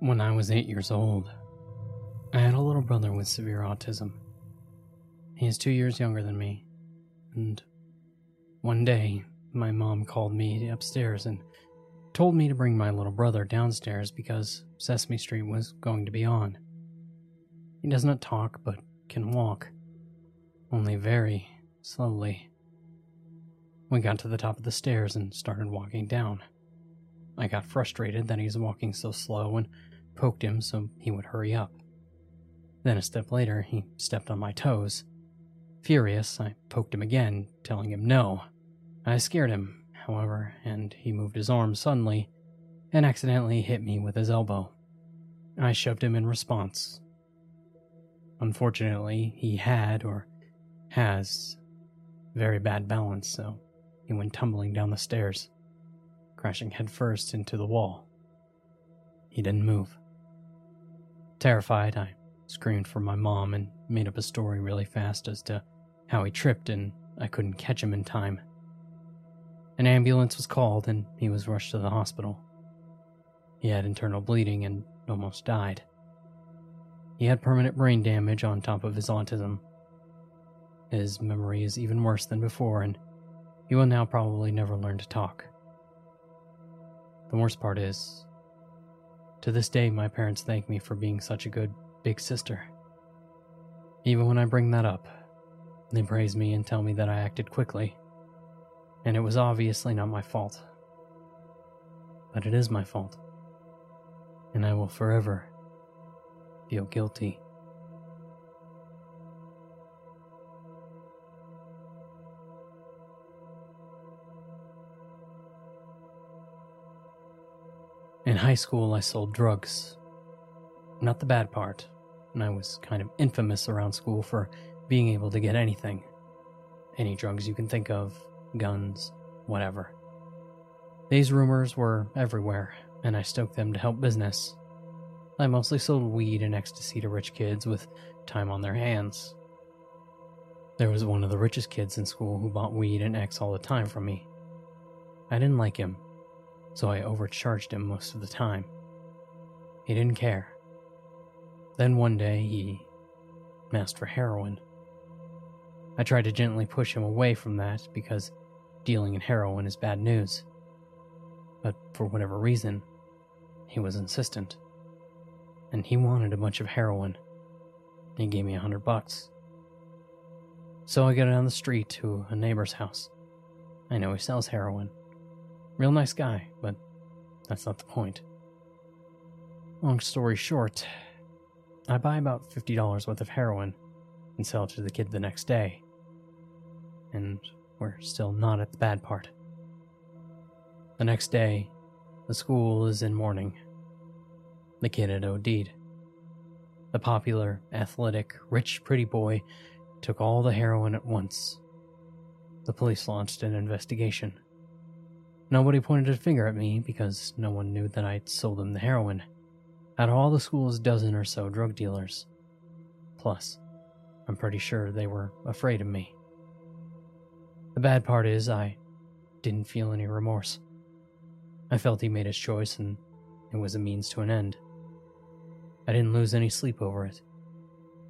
When I was 8 years old, I had a little brother with severe autism. He is 2 years younger than me, and one day my mom called me upstairs and told me to bring my little brother downstairs because Sesame Street was going to be on. He does not talk but can walk, only very slowly. We got to the top of the stairs and started walking down. I got frustrated that he was walking so slow and poked him so he would hurry up. Then a step later, he stepped on my toes. Furious, I poked him again, telling him no. I scared him, however, and he moved his arm suddenly and accidentally hit me with his elbow. I shoved him in response. Unfortunately, he had, or has, very bad balance, so he went tumbling down the stairs, crashing headfirst into the wall. He didn't move. Terrified, I screamed for my mom and made up a story really fast as to how he tripped and I couldn't catch him in time. An ambulance was called and he was rushed to the hospital. He had internal bleeding and almost died. He had permanent brain damage on top of his autism. His memory is even worse than before, and he will now probably never learn to talk. The worst part is, to this day, my parents thank me for being such a good big sister. Even when I bring that up, they praise me and tell me that I acted quickly, and it was obviously not my fault. But it is my fault, and I will forever feel guilty. In high school, I sold drugs. Not the bad part, and I was kind of infamous around school for being able to get anything. Any drugs you can think of, guns, whatever. These rumors were everywhere, and I stoked them to help business. I mostly sold weed and ecstasy to rich kids with time on their hands. There was one of the richest kids in school who bought weed and X all the time from me. I didn't like him, so I overcharged him most of the time. He didn't care. Then one day, he asked for heroin. I tried to gently push him away from that because dealing in heroin is bad news. But for whatever reason, he was insistent. And he wanted a bunch of heroin. He gave me $100. So I go down the street to a neighbor's house. I know he sells heroin. Real nice guy, but that's not the point. Long story short, I buy about $50 worth of heroin and sell it to the kid the next day. And we're still not at the bad part. The next day, the school is in mourning. The kid had OD'd. The popular, athletic, rich, pretty boy took all the heroin at once. The police launched an investigation. Nobody pointed a finger at me because no one knew that I'd sold them the heroin, out of all the school's dozen or so drug dealers. Plus, I'm pretty sure they were afraid of me. The bad part is I didn't feel any remorse. I felt he made his choice and it was a means to an end. I didn't lose any sleep over it.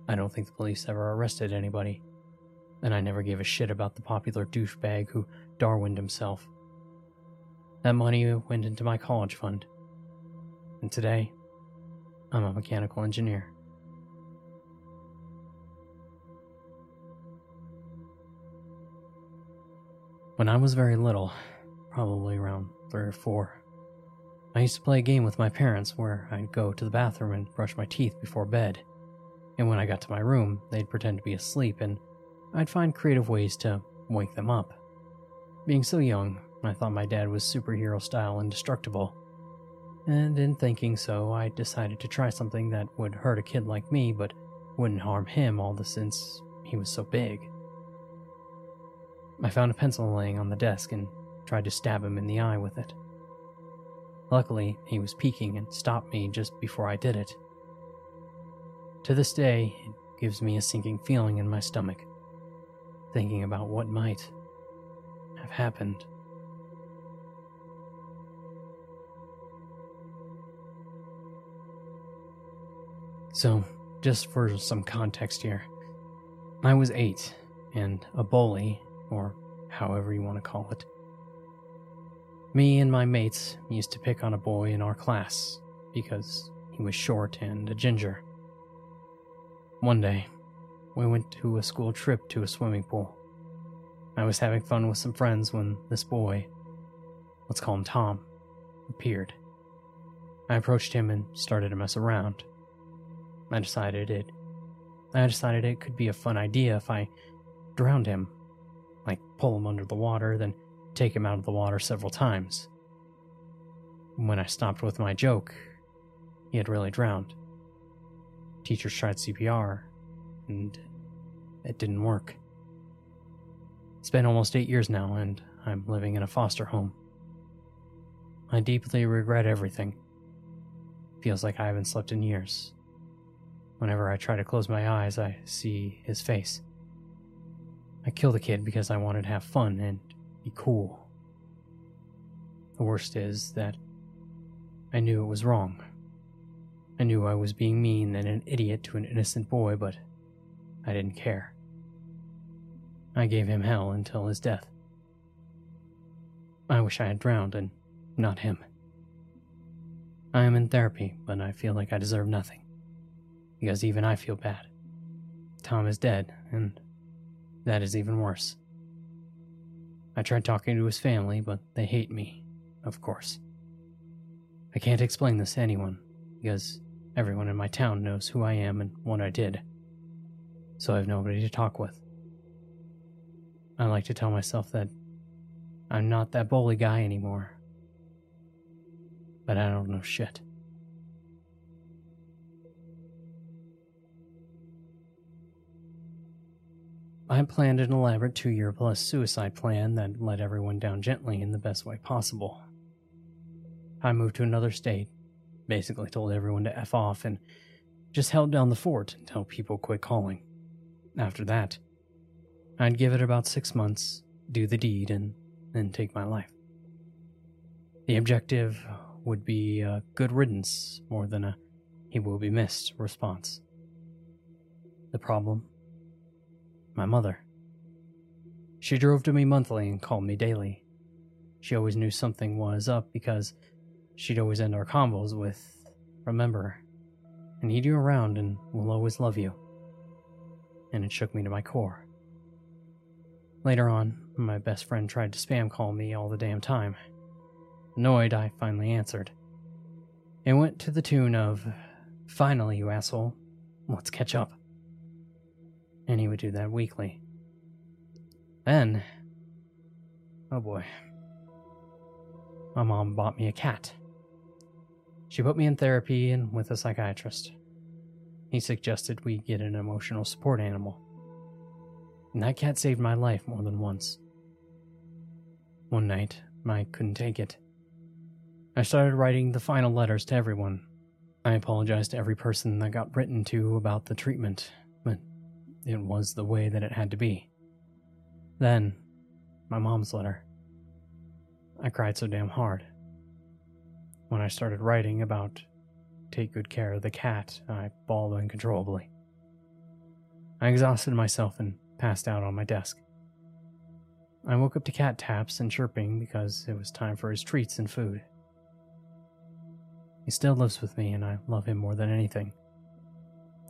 I don't think the police ever arrested anybody, and I never gave a shit about the popular douchebag who Darwined himself. That money went into my college fund, and today, I'm a mechanical engineer. When I was very little, probably around 3 or 4, I used to play a game with my parents where I'd go to the bathroom and brush my teeth before bed, and when I got to my room, they'd pretend to be asleep, and I'd find creative ways to wake them up. Being so young, I thought my dad was superhero-style indestructible, and in thinking so, I decided to try something that would hurt a kid like me but wouldn't harm him, all the since he was so big. I found a pencil laying on the desk and tried to stab him in the eye with it. Luckily, he was peeking and stopped me just before I did it. To this day, it gives me a sinking feeling in my stomach, thinking about what might have happened. So, just for some context here, I was 8, and a bully, or however you want to call it. Me and my mates used to pick on a boy in our class because he was short and a ginger. One day, we went to a school trip to a swimming pool. I was having fun with some friends when this boy, let's call him Tom, appeared. I approached him and started to mess around. I decided it could be a fun idea if I drowned him, like pull him under the water, then take him out of the water several times. When I stopped with my joke, he had really drowned. Teachers tried CPR, and it didn't work. It's been almost 8 years now, and I'm living in a foster home. I deeply regret everything. Feels like I haven't slept in years. Whenever I try to close my eyes, I see his face. I killed the kid because I wanted to have fun and be cool. The worst is that I knew it was wrong. I knew I was being mean and an idiot to an innocent boy, but I didn't care. I gave him hell until his death. I wish I had drowned and not him. I am in therapy, but I feel like I deserve nothing. Because even I feel bad. Tom is dead, and that is even worse. I tried talking to his family, but they hate me, of course. I can't explain this to anyone, because everyone in my town knows who I am and what I did, so I have nobody to talk with. I like to tell myself that I'm not that bully guy anymore, but I don't know shit. I planned an elaborate 2-year-plus suicide plan that let everyone down gently in the best way possible. I moved to another state, basically told everyone to F off, and just held down the fort until people quit calling. After that, I'd give it about 6 months, do the deed, and then take my life. The objective would be a good riddance more than a "he will be missed" response. The problem? My mother. She drove to me monthly and called me daily. She always knew something was up because she'd always end our combos with, "Remember, I need you around and will always love you." And it shook me to my core. Later on, my best friend tried to spam call me all the damn time. Annoyed, I finally answered. It went to the tune of, "Finally, you asshole, let's catch up." And he would do that weekly. Then, oh boy, my mom bought me a cat. She put me in therapy and with a psychiatrist. He suggested we get an emotional support animal. And that cat saved my life more than once. One night, I couldn't take it. I started writing the final letters to everyone. I apologized to every person that got written to about the treatment, but it was the way that it had to be. Then, my mom's letter. I cried so damn hard. When I started writing about take good care of the cat, I bawled uncontrollably. I exhausted myself and passed out on my desk. I woke up to cat taps and chirping because it was time for his treats and food. He still lives with me and I love him more than anything.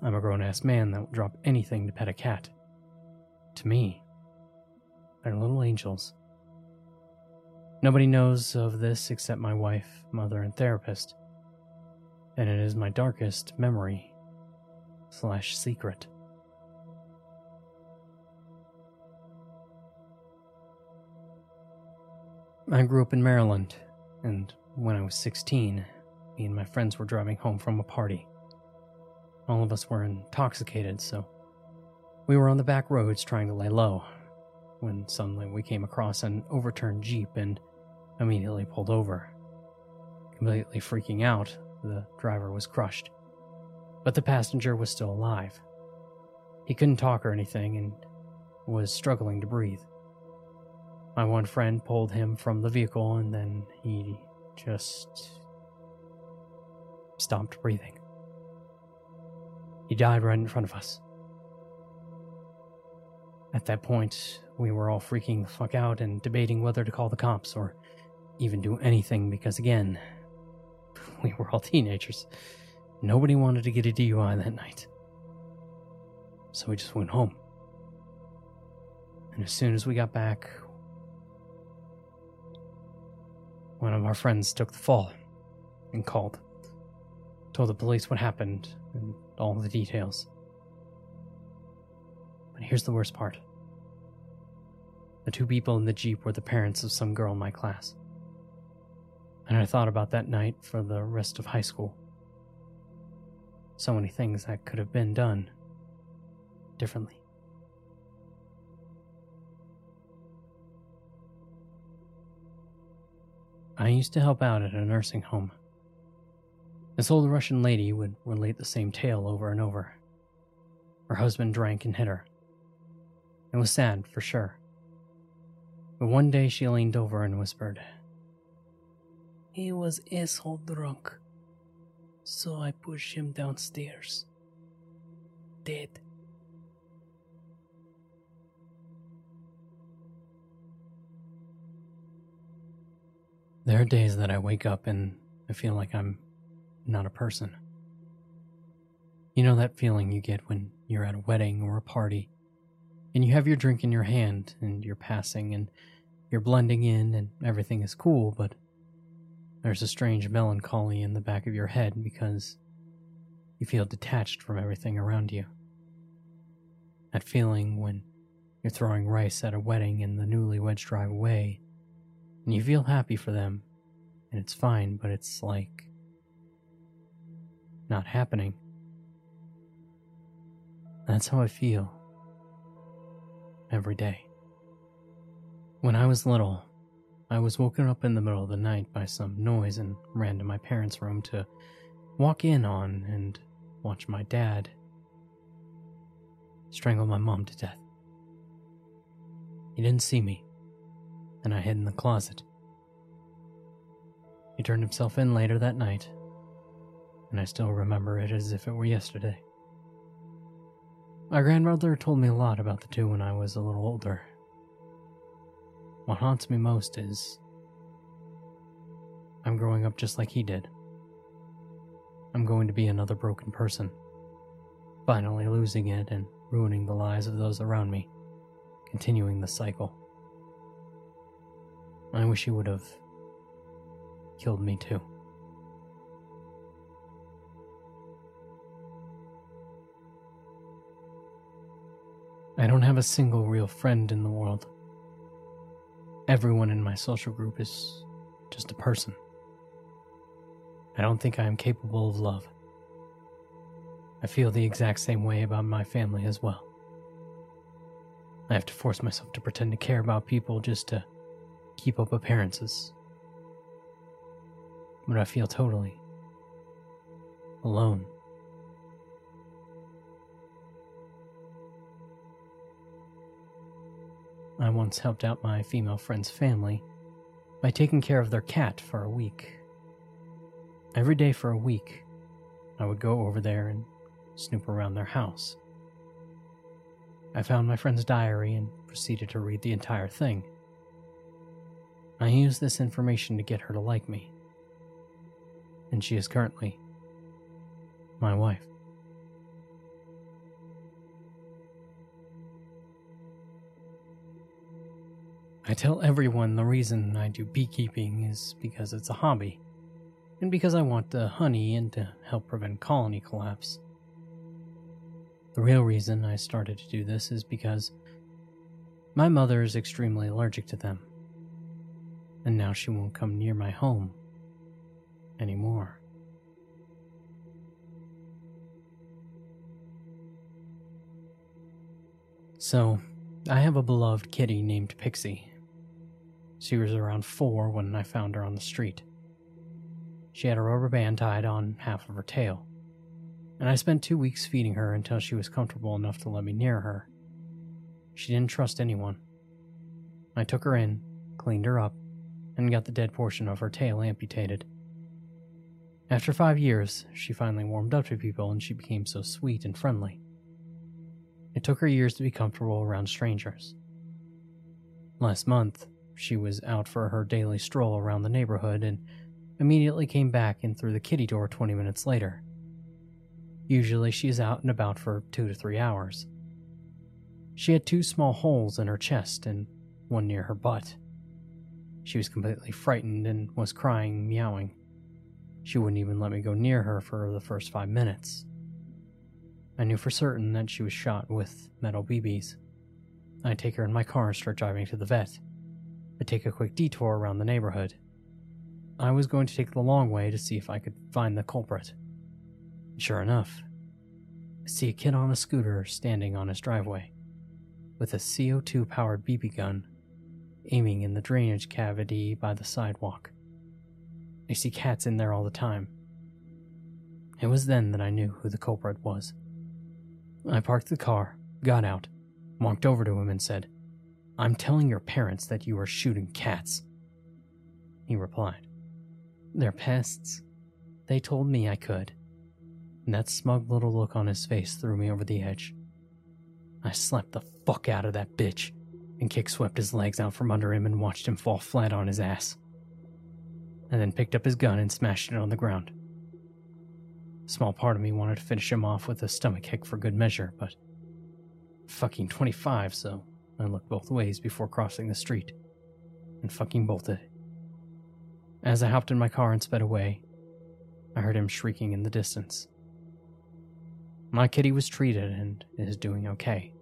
I'm a grown-ass man that will drop anything to pet a cat. To me, they're little angels. Nobody knows of this except my wife, mother, and therapist, and it is my darkest memory / secret. I grew up in Maryland, and when I was 16, me and my friends were driving home from a party. All of us were intoxicated, so we were on the back roads trying to lay low, when suddenly we came across an overturned Jeep and immediately pulled over. Completely freaking out, the driver was crushed, but the passenger was still alive. He couldn't talk or anything and was struggling to breathe. My one friend pulled him from the vehicle and then he just stopped breathing. He died right in front of us. At that point, we were all freaking the fuck out and debating whether to call the cops or even do anything because, again, we were all teenagers. Nobody wanted to get a DUI that night. So we just went home. And as soon as we got back, one of our friends took the fall and called. Told the police what happened and all the details. But here's the worst part. The two people in the Jeep were the parents of some girl in my class. And I thought about that night for the rest of high school. So many things that could have been done differently. I used to help out at a nursing home. This old Russian lady would relate the same tale over and over. Her husband drank and hit her. It was sad, for sure. But one day she leaned over and whispered, "He was asshole drunk, so I pushed him downstairs. Dead." There are days that I wake up and I feel like I'm not a person. You know that feeling you get when you're at a wedding or a party, and you have your drink in your hand, and you're passing, and you're blending in, and everything is cool, but there's a strange melancholy in the back of your head because you feel detached from everything around you. That feeling when you're throwing rice at a wedding and the newlyweds drive away, and you feel happy for them, and it's fine, but it's like not happening. That's how I feel every day. When I was little, I was woken up in the middle of the night by some noise and ran to my parents' room to walk in on and watch my dad strangle my mom to death. He didn't see me, and I hid in the closet. He turned himself in later that night, and I still remember it as if it were yesterday. My grandmother told me a lot about the two when I was a little older. What haunts me most is I'm growing up just like he did. I'm going to be another broken person, finally losing it and ruining the lives of those around me, continuing the cycle. I wish he would have killed me too. I don't have a single real friend in the world. Everyone in my social group is just a person. I don't think I am capable of love. I feel the exact same way about my family as well. I have to force myself to pretend to care about people just to keep up appearances. But I feel totally alone. I once helped out my female friend's family by taking care of their cat for a week. Every day for a week, I would go over there and snoop around their house. I found my friend's diary and proceeded to read the entire thing. I used this information to get her to like me, and she is currently my wife. I tell everyone the reason I do beekeeping is because it's a hobby, and because I want the honey and to help prevent colony collapse. The real reason I started to do this is because my mother is extremely allergic to them, and now she won't come near my home anymore. So, I have a beloved kitty named Pixie. She was around 4 when I found her on the street. She had a rubber band tied on half of her tail, and I spent 2 weeks feeding her until she was comfortable enough to let me near her. She didn't trust anyone. I took her in, cleaned her up, and got the dead portion of her tail amputated. After 5 years, she finally warmed up to people and she became so sweet and friendly. It took her years to be comfortable around strangers. Last month, she was out for her daily stroll around the neighborhood and immediately came back in through the kitty door 20 minutes later. Usually she's out and about for 2 to 3 hours. She had 2 small holes in her chest and one near her butt. She was completely frightened and was crying, meowing. She wouldn't even let me go near her for the first 5 minutes. I knew for certain that she was shot with metal BBs. I take her in my car and start driving to the vet. I take a quick detour around the neighborhood. I was going to take the long way to see if I could find the culprit. Sure enough, I see a kid on a scooter standing on his driveway with a CO2-powered BB gun aiming in the drainage cavity by the sidewalk. I see cats in there all the time. It was then that I knew who the culprit was. I parked the car, got out, walked over to him and said, "I'm telling your parents that you are shooting cats." He replied, "They're pests. They told me I could." And that smug little look on his face threw me over the edge. I slapped the fuck out of that bitch and kick-swept his legs out from under him and watched him fall flat on his ass. And then picked up his gun and smashed it on the ground. A small part of me wanted to finish him off with a stomach kick for good measure, but fucking 25, so I looked both ways before crossing the street and fucking bolted. As I hopped in my car and sped away, I heard him shrieking in the distance. My kitty was treated and is doing okay.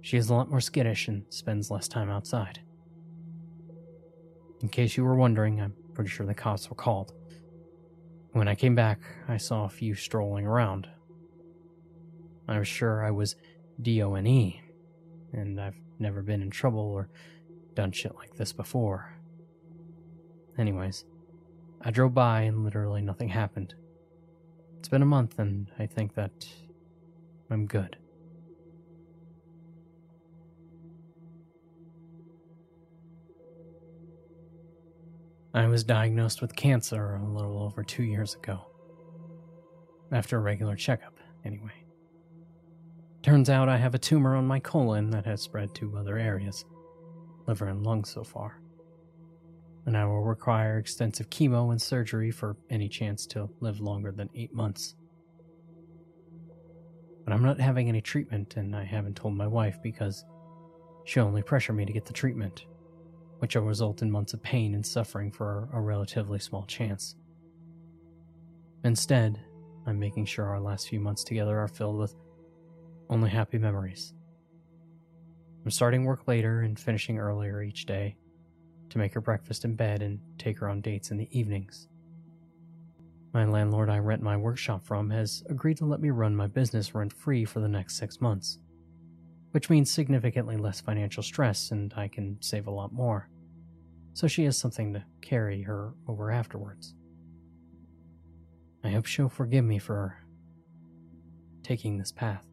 She is a lot more skittish and spends less time outside. In case you were wondering, I'm pretty sure the cops were called. When I came back, I saw a few strolling around. I was sure I was D-O-N-E, and I've never been in trouble or done shit like this before. Anyways, I drove by and literally nothing happened. It's been a month and I think that I'm good. I was diagnosed with cancer a little over 2 years ago. After a regular checkup, anyway. Turns out I have a tumor on my colon that has spread to other areas, liver and lungs so far. And I will require extensive chemo and surgery for any chance to live longer than 8 months. But I'm not having any treatment and I haven't told my wife because she'll only pressure me to get the treatment, which will result in months of pain and suffering for a relatively small chance. Instead, I'm making sure our last few months together are filled with only happy memories. I'm starting work later and finishing earlier each day to make her breakfast in bed and take her on dates in the evenings. My landlord I rent my workshop from has agreed to let me run my business rent-free for the next 6 months. Which means significantly less financial stress and I can save a lot more, so she has something to carry her over afterwards. I hope she'll forgive me for taking this path.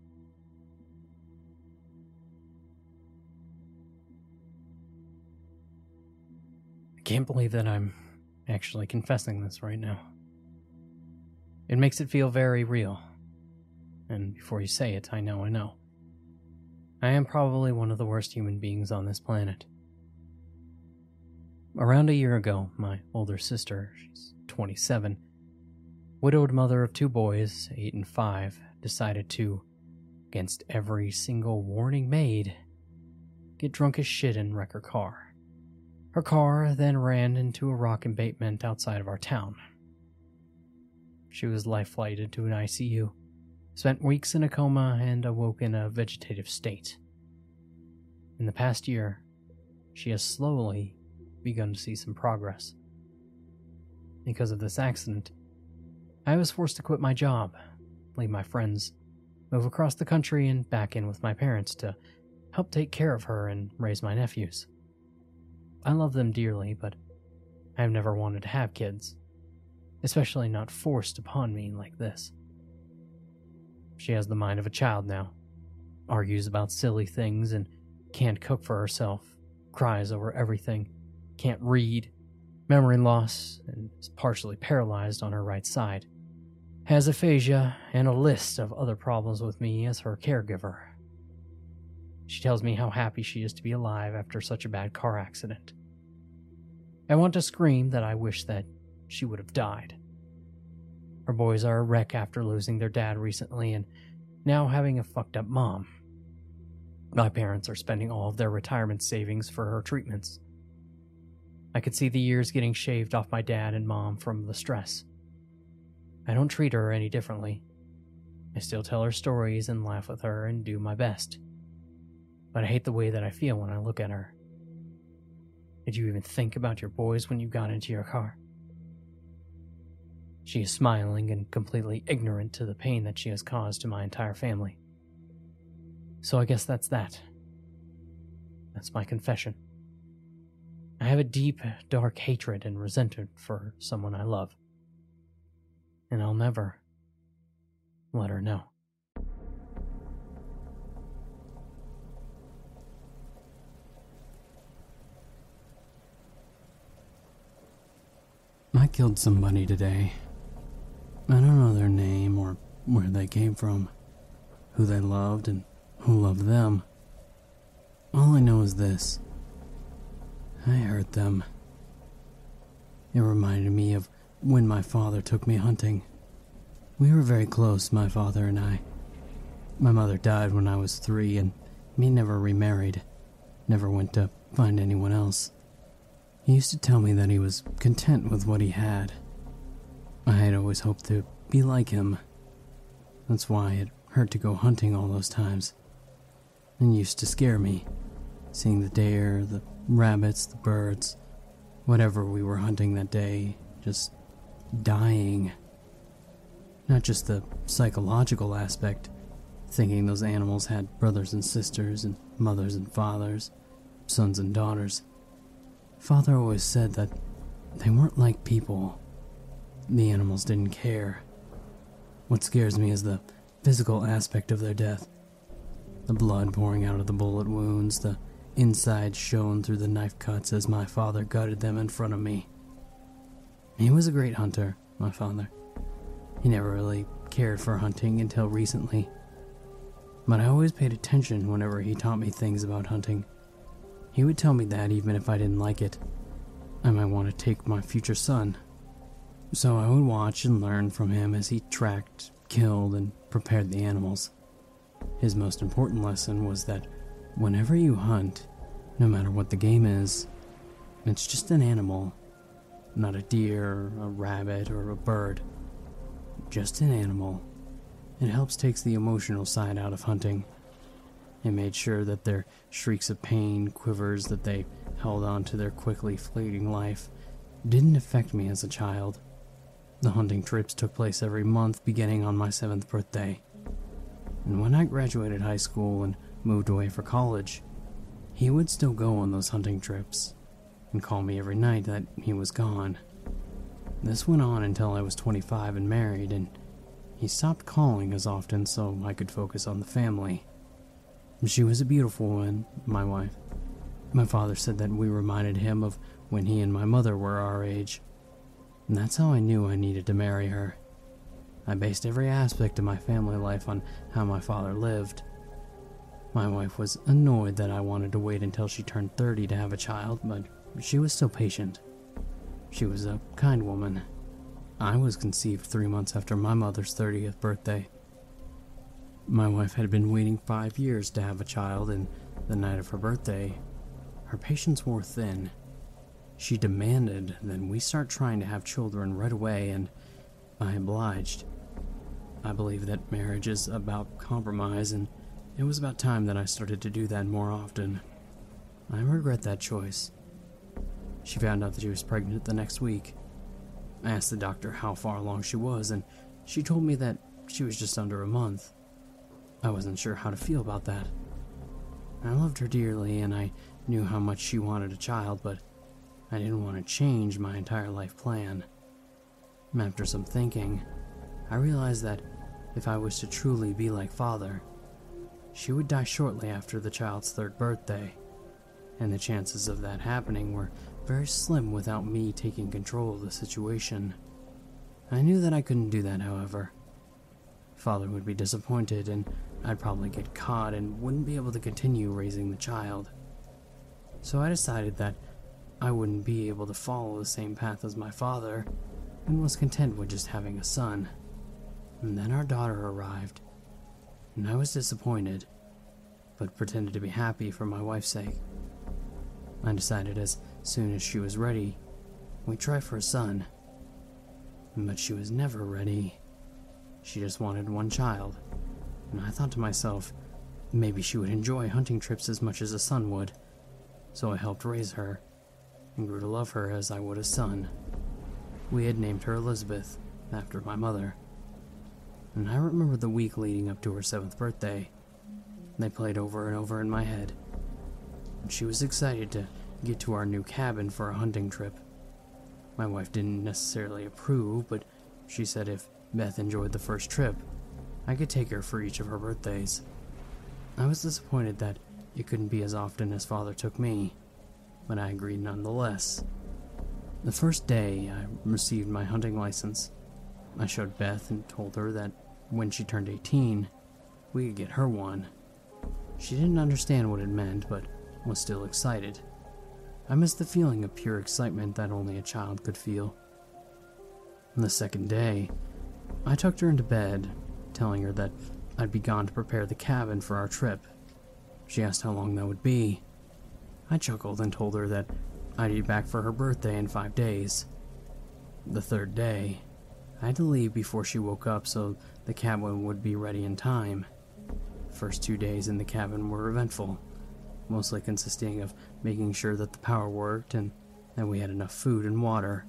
I can't believe that I'm actually confessing this right now. It makes it feel very real, and before you say it, I know. I am probably one of the worst human beings on this planet. Around a year ago, my older sister, she's 27, widowed mother of 2 boys, 8 and 5, decided to, against every single warning made, get drunk as shit and wreck her car. Her car then ran into a rock embankment outside of our town. She was life-flighted to an ICU. Spent weeks in a coma and awoke in a vegetative state. In the past year, she has slowly begun to see some progress. Because of this accident, I was forced to quit my job, leave my friends, move across the country and back in with my parents to help take care of her and raise my nephews. I love them dearly, but I have never wanted to have kids, especially not forced upon me like this. She has the mind of a child now, argues about silly things and can't cook for herself, cries over everything, can't read, memory loss, and is partially paralyzed on her right side. Has aphasia and a list of other problems with me as her caregiver. She tells me how happy she is to be alive after such a bad car accident. I want to scream that I wish that she would have died. Her boys are a wreck after losing their dad recently and now having a fucked up mom. My parents are spending all of their retirement savings for her treatments. I could see the years getting shaved off my dad and mom from the stress. I don't treat her any differently. I still tell her stories and laugh with her and do my best. But I hate the way that I feel when I look at her. Did you even think about your boys when you got into your car? She is smiling and completely ignorant to the pain that she has caused to my entire family. So I guess that's that. That's my confession. I have a deep, dark hatred and resentment for someone I love. And I'll never let her know. I killed somebody today. I don't know their name or where they came from, who they loved and who loved them. All I know is this. I hurt them. It reminded me of when my father took me hunting. We were very close, my father and I. My mother died when I was 3 and me never remarried, never went to find anyone else. He used to tell me that he was content with what he had. I had always hoped to be like him. That's why it hurt to go hunting all those times. It used to scare me, seeing the deer, the rabbits, the birds, whatever we were hunting that day, just dying. Not just the psychological aspect, thinking those animals had brothers and sisters and mothers and fathers, sons and daughters. Father always said that they weren't like people. The animals didn't care. What scares me is the physical aspect of their death. The blood pouring out of the bullet wounds, the inside shown through the knife cuts as my father gutted them in front of me. He was a great hunter, my father. He never really cared for hunting until recently. But I always paid attention whenever he taught me things about hunting. He would tell me that even if I didn't like it, I might want to take my future son. So I would watch and learn from him as he tracked, killed, and prepared the animals. His most important lesson was that whenever you hunt, no matter what the game is, it's just an animal, not a deer, a rabbit, or a bird. Just an animal. It helps take the emotional side out of hunting. It made sure that their shrieks of pain, quivers that they held on to their quickly fleeting life, didn't affect me as a child. The hunting trips took place every month beginning on my 7th birthday. And when I graduated high school and moved away for college, he would still go on those hunting trips and call me every night that he was gone. This went on until I was 25 and married, and he stopped calling as often so I could focus on the family. She was a beautiful woman, my wife. My father said that we reminded him of when he and my mother were our age. And that's how I knew I needed to marry her. I based every aspect of my family life on how my father lived. My wife was annoyed that I wanted to wait until she turned 30 to have a child, but she was still patient. She was a kind woman. I was conceived 3 months after my mother's 30th birthday. My wife had been waiting 5 years to have a child, and the night of her birthday, her patience wore thin. She demanded that we start trying to have children right away, and I obliged. I believe that marriage is about compromise, and it was about time that I started to do that more often. I regret that choice. She found out that she was pregnant the next week. I asked the doctor how far along she was, and she told me that she was just under a month. I wasn't sure how to feel about that. I loved her dearly, and I knew how much she wanted a child, but I didn't want to change my entire life plan. After some thinking, I realized that if I was to truly be like Father, she would die shortly after the child's 3rd birthday, and the chances of that happening were very slim without me taking control of the situation. I knew that I couldn't do that, however. Father would be disappointed, and I'd probably get caught and wouldn't be able to continue raising the child. So I decided that I wouldn't be able to follow the same path as my father, and was content with just having a son. And then our daughter arrived, and I was disappointed, but pretended to be happy for my wife's sake. I decided as soon as she was ready, we'd try for a son. But she was never ready. She just wanted one child, and I thought to myself, maybe she would enjoy hunting trips as much as a son would, so I helped raise her, and grew to love her as I would a son. We had named her Elizabeth, after my mother, and I remember the week leading up to her 7th birthday. They played over and over in my head, and she was excited to get to our new cabin for a hunting trip. My wife didn't necessarily approve, but she said if Beth enjoyed the first trip, I could take her for each of her birthdays. I was disappointed that it couldn't be as often as Father took me, but I agreed nonetheless. The first day, I received my hunting license. I showed Beth and told her that when she turned 18, we could get her one. She didn't understand what it meant, but was still excited. I missed the feeling of pure excitement that only a child could feel. The second day, I tucked her into bed, telling her that I'd be gone to prepare the cabin for our trip. She asked how long that would be. I chuckled and told her that I'd be back for her birthday in 5 days. The third day, I had to leave before she woke up so the cabin would be ready in time. The first 2 days in the cabin were eventful, mostly consisting of making sure that the power worked and that we had enough food and water,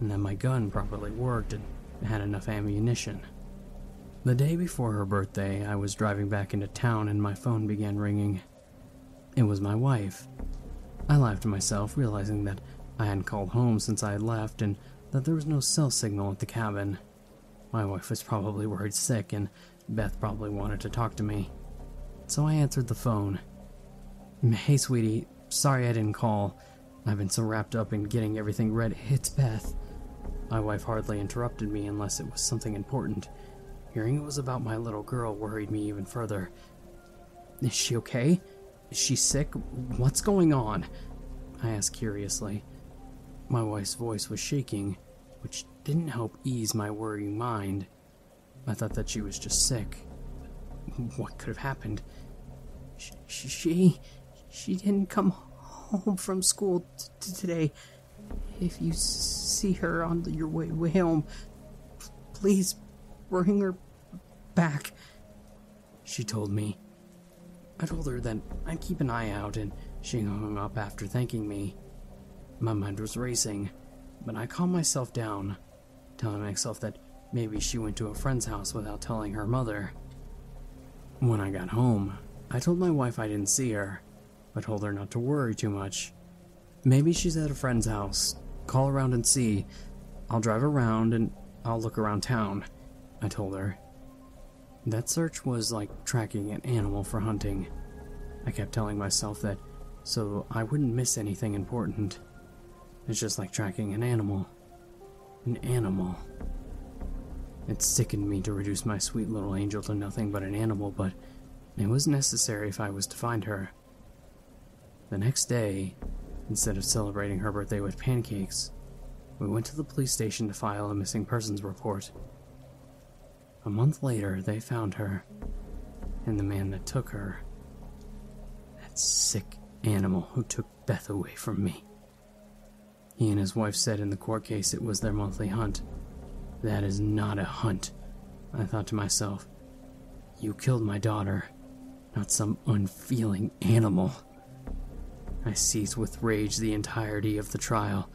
and that my gun properly worked and had enough ammunition. The day before her birthday, I was driving back into town and my phone began ringing. It was my wife. I laughed to myself, realizing that I hadn't called home since I had left and that there was no cell signal at the cabin. My wife was probably worried sick and Beth probably wanted to talk to me. So I answered the phone. "Hey, sweetie, sorry I didn't call. I've been so wrapped up in getting everything ready." "It's Beth." My wife hardly interrupted me unless it was something important. Hearing it was about my little girl worried me even further. "Is she okay? Is she sick? What's going on?" I asked curiously. My wife's voice was shaking, which didn't help ease my worrying mind. I thought that she was just sick. What could have happened? She didn't come home from school today. If you see her on your way home, please bring her back," she told me. I told her that I'd keep an eye out, and she hung up after thanking me. My mind was racing, but I calmed myself down, telling myself that maybe she went to a friend's house without telling her mother. When I got home, I told my wife I didn't see her, but told her not to worry too much. "Maybe she's at a friend's house. Call around and see. I'll drive around and I'll look around town," I told her. That search was like tracking an animal for hunting. I kept telling myself that so I wouldn't miss anything important. It's just like tracking an animal. An animal. It sickened me to reduce my sweet little angel to nothing but an animal, but it was necessary if I was to find her. The next day, instead of celebrating her birthday with pancakes, we went to the police station to file a missing persons report. A month later, they found her, and the man that took her. That sick animal who took Beth away from me. He and his wife said in the court case it was their monthly hunt. "That is not a hunt," I thought to myself. "You killed my daughter, not some unfeeling animal." I seized with rage the entirety of the trial,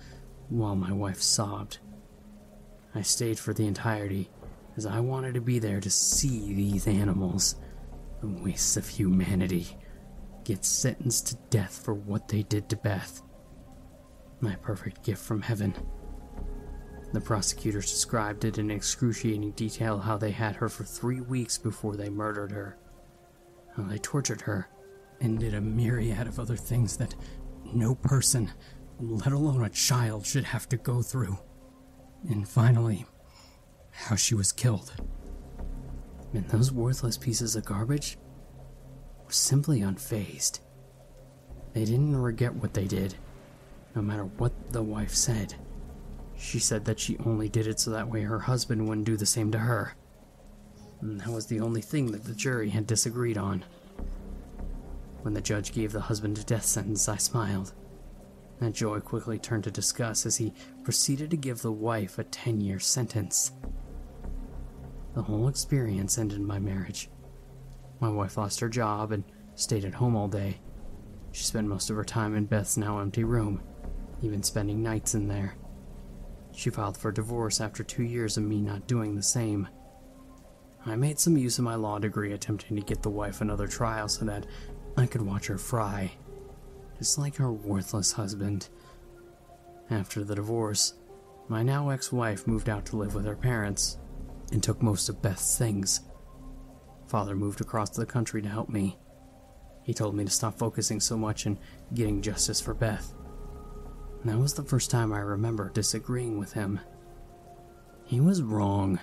while my wife sobbed. I stayed for the entirety, as I wanted to be there to see these animals, the wastes of humanity, get sentenced to death for what they did to Beth. My perfect gift from heaven. The prosecutors described it in excruciating detail how they had her for 3 weeks before they murdered her, how they tortured her, and did a myriad of other things that no person let alone a child, should have to go through. And finally, how she was killed. And those worthless pieces of garbage were simply unfazed. They didn't regret what they did, no matter what the wife said. She said that she only did it so that way her husband wouldn't do the same to her. And that was the only thing that the jury had disagreed on. When the judge gave the husband a death sentence, I smiled. That joy quickly turned to disgust as he proceeded to give the wife a 10-year sentence. The whole experience ended my marriage. My wife lost her job and stayed at home all day. She spent most of her time in Beth's now empty room, even spending nights in there. She filed for divorce after 2 years of me not doing the same. I made some use of my law degree attempting to get the wife another trial so that I could watch her fry, just like her worthless husband. After the divorce, my now ex-wife moved out to live with her parents and took most of Beth's things. Father moved across the country to help me. He told me to stop focusing so much on getting justice for Beth. And that was the first time I remember disagreeing with him. He was wrong.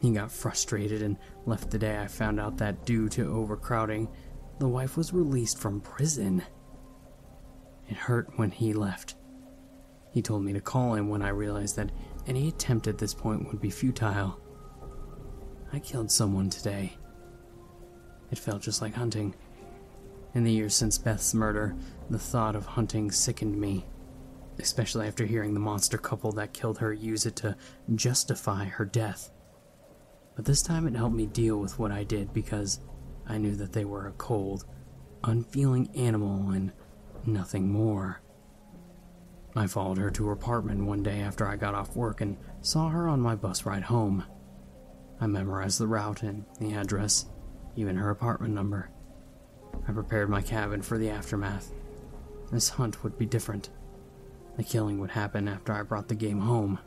He got frustrated and left the day I found out that due to overcrowding, the wife was released from prison. It hurt when he left. He told me to call him when I realized that any attempt at this point would be futile. I killed someone today. It felt just like hunting. In the years since Beth's murder, the thought of hunting sickened me, especially after hearing the monster couple that killed her use it to justify her death. But this time it helped me deal with what I did because I knew that they were a cold, unfeeling animal and nothing more. I followed her to her apartment one day after I got off work and saw her on my bus ride home. I memorized the route and the address, even her apartment number. I prepared my cabin for the aftermath. This hunt would be different. The killing would happen after I brought the game home.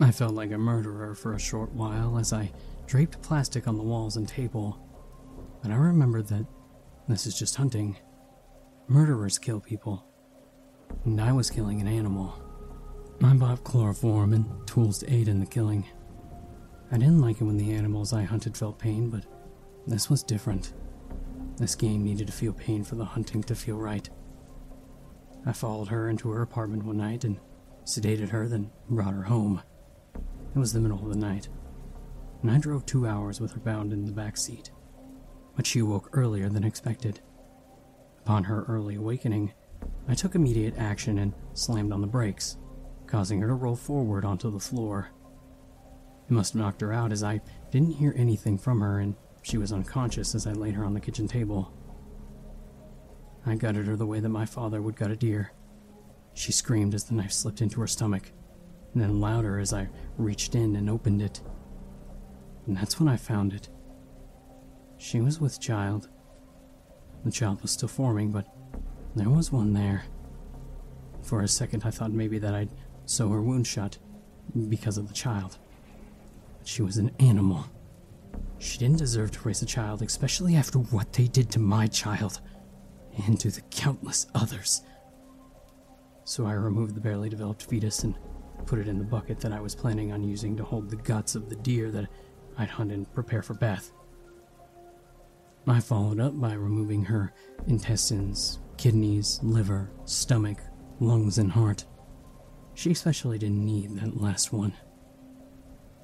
I felt like a murderer for a short while as I draped plastic on the walls and table, but I remembered that this is just hunting. Murderers kill people, and I was killing an animal. I bought chloroform and tools to aid in the killing. I didn't like it when the animals I hunted felt pain, but this was different. This game needed to feel pain for the hunting to feel right. I followed her into her apartment one night and sedated her, then brought her home. It was the middle of the night, and I drove 2 hours with her bound in the back seat. But she awoke earlier than expected. Upon her early awakening, I took immediate action and slammed on the brakes, causing her to roll forward onto the floor. It must have knocked her out as I didn't hear anything from her and she was unconscious as I laid her on the kitchen table. I gutted her the way that my father would gut a deer. She screamed as the knife slipped into her stomach, and then louder as I reached in and opened it. And that's when I found it. She was with child. The child was still forming, but there was one there. For a second I thought maybe that I'd sew her wound shut because of the child. But she was an animal. She didn't deserve to raise a child, especially after what they did to my child, and to the countless others. So I removed the barely developed fetus and put it in the bucket that I was planning on using to hold the guts of the deer that I'd hunt and prepare for Beth. I followed up by removing her intestines, kidneys, liver, stomach, lungs, and heart. She especially didn't need that last one.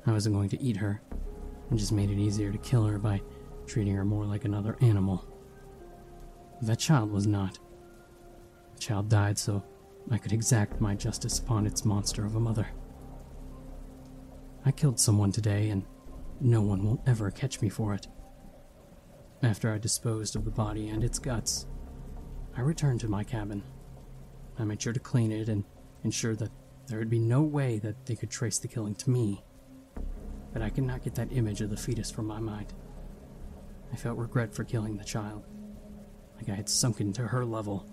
I wasn't going to eat her, and just made it easier to kill her by treating her more like another animal. But that child was not. The child died so I could exact my justice upon its monster of a mother. I killed someone today, and no one will ever catch me for it. After I disposed of the body and its guts, I returned to my cabin. I made sure to clean it and ensure that there would be no way that they could trace the killing to me. But I could not get that image of the fetus from my mind. I felt regret for killing the child, like I had sunk into her level.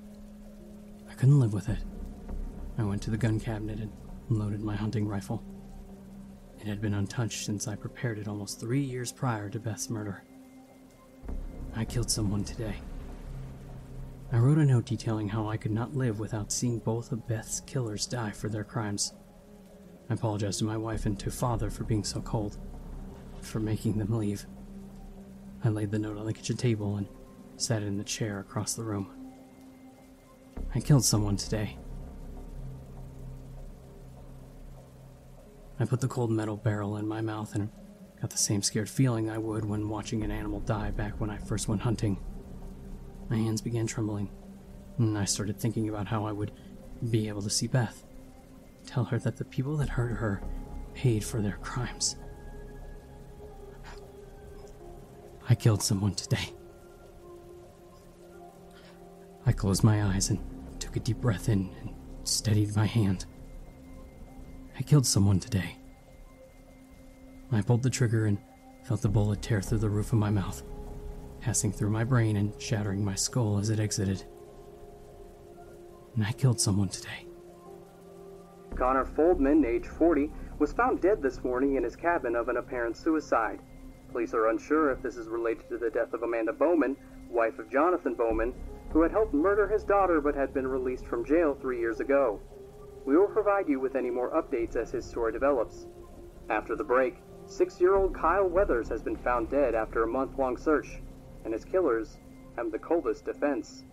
I couldn't live with it. I went to the gun cabinet and loaded my hunting rifle. It had been untouched since I prepared it almost 3 years prior to Beth's murder. I killed someone today. I wrote a note detailing how I could not live without seeing both of Beth's killers die for their crimes. I apologized to my wife and to Father for being so cold, for making them leave. I laid the note on the kitchen table and sat in the chair across the room. I killed someone today. I put the cold metal barrel in my mouth and got the same scared feeling I would when watching an animal die back when I first went hunting. My hands began trembling, and I started thinking about how I would be able to see Beth, tell her that the people that hurt her paid for their crimes. I killed someone today. I closed my eyes and took a deep breath in and steadied my hand. I killed someone today. I pulled the trigger and felt the bullet tear through the roof of my mouth, passing through my brain and shattering my skull as it exited. And I killed someone today. Connor Foldman, age 40, was found dead this morning in his cabin of an apparent suicide. Police are unsure if this is related to the death of Amanda Bowman, wife of Jonathan Bowman, who had helped murder his daughter but had been released from jail 3 years ago. We will provide you with any more updates as his story develops. After the break, 6-year-old Kyle Weathers has been found dead after a month-long search, and his killers have the coldest defense.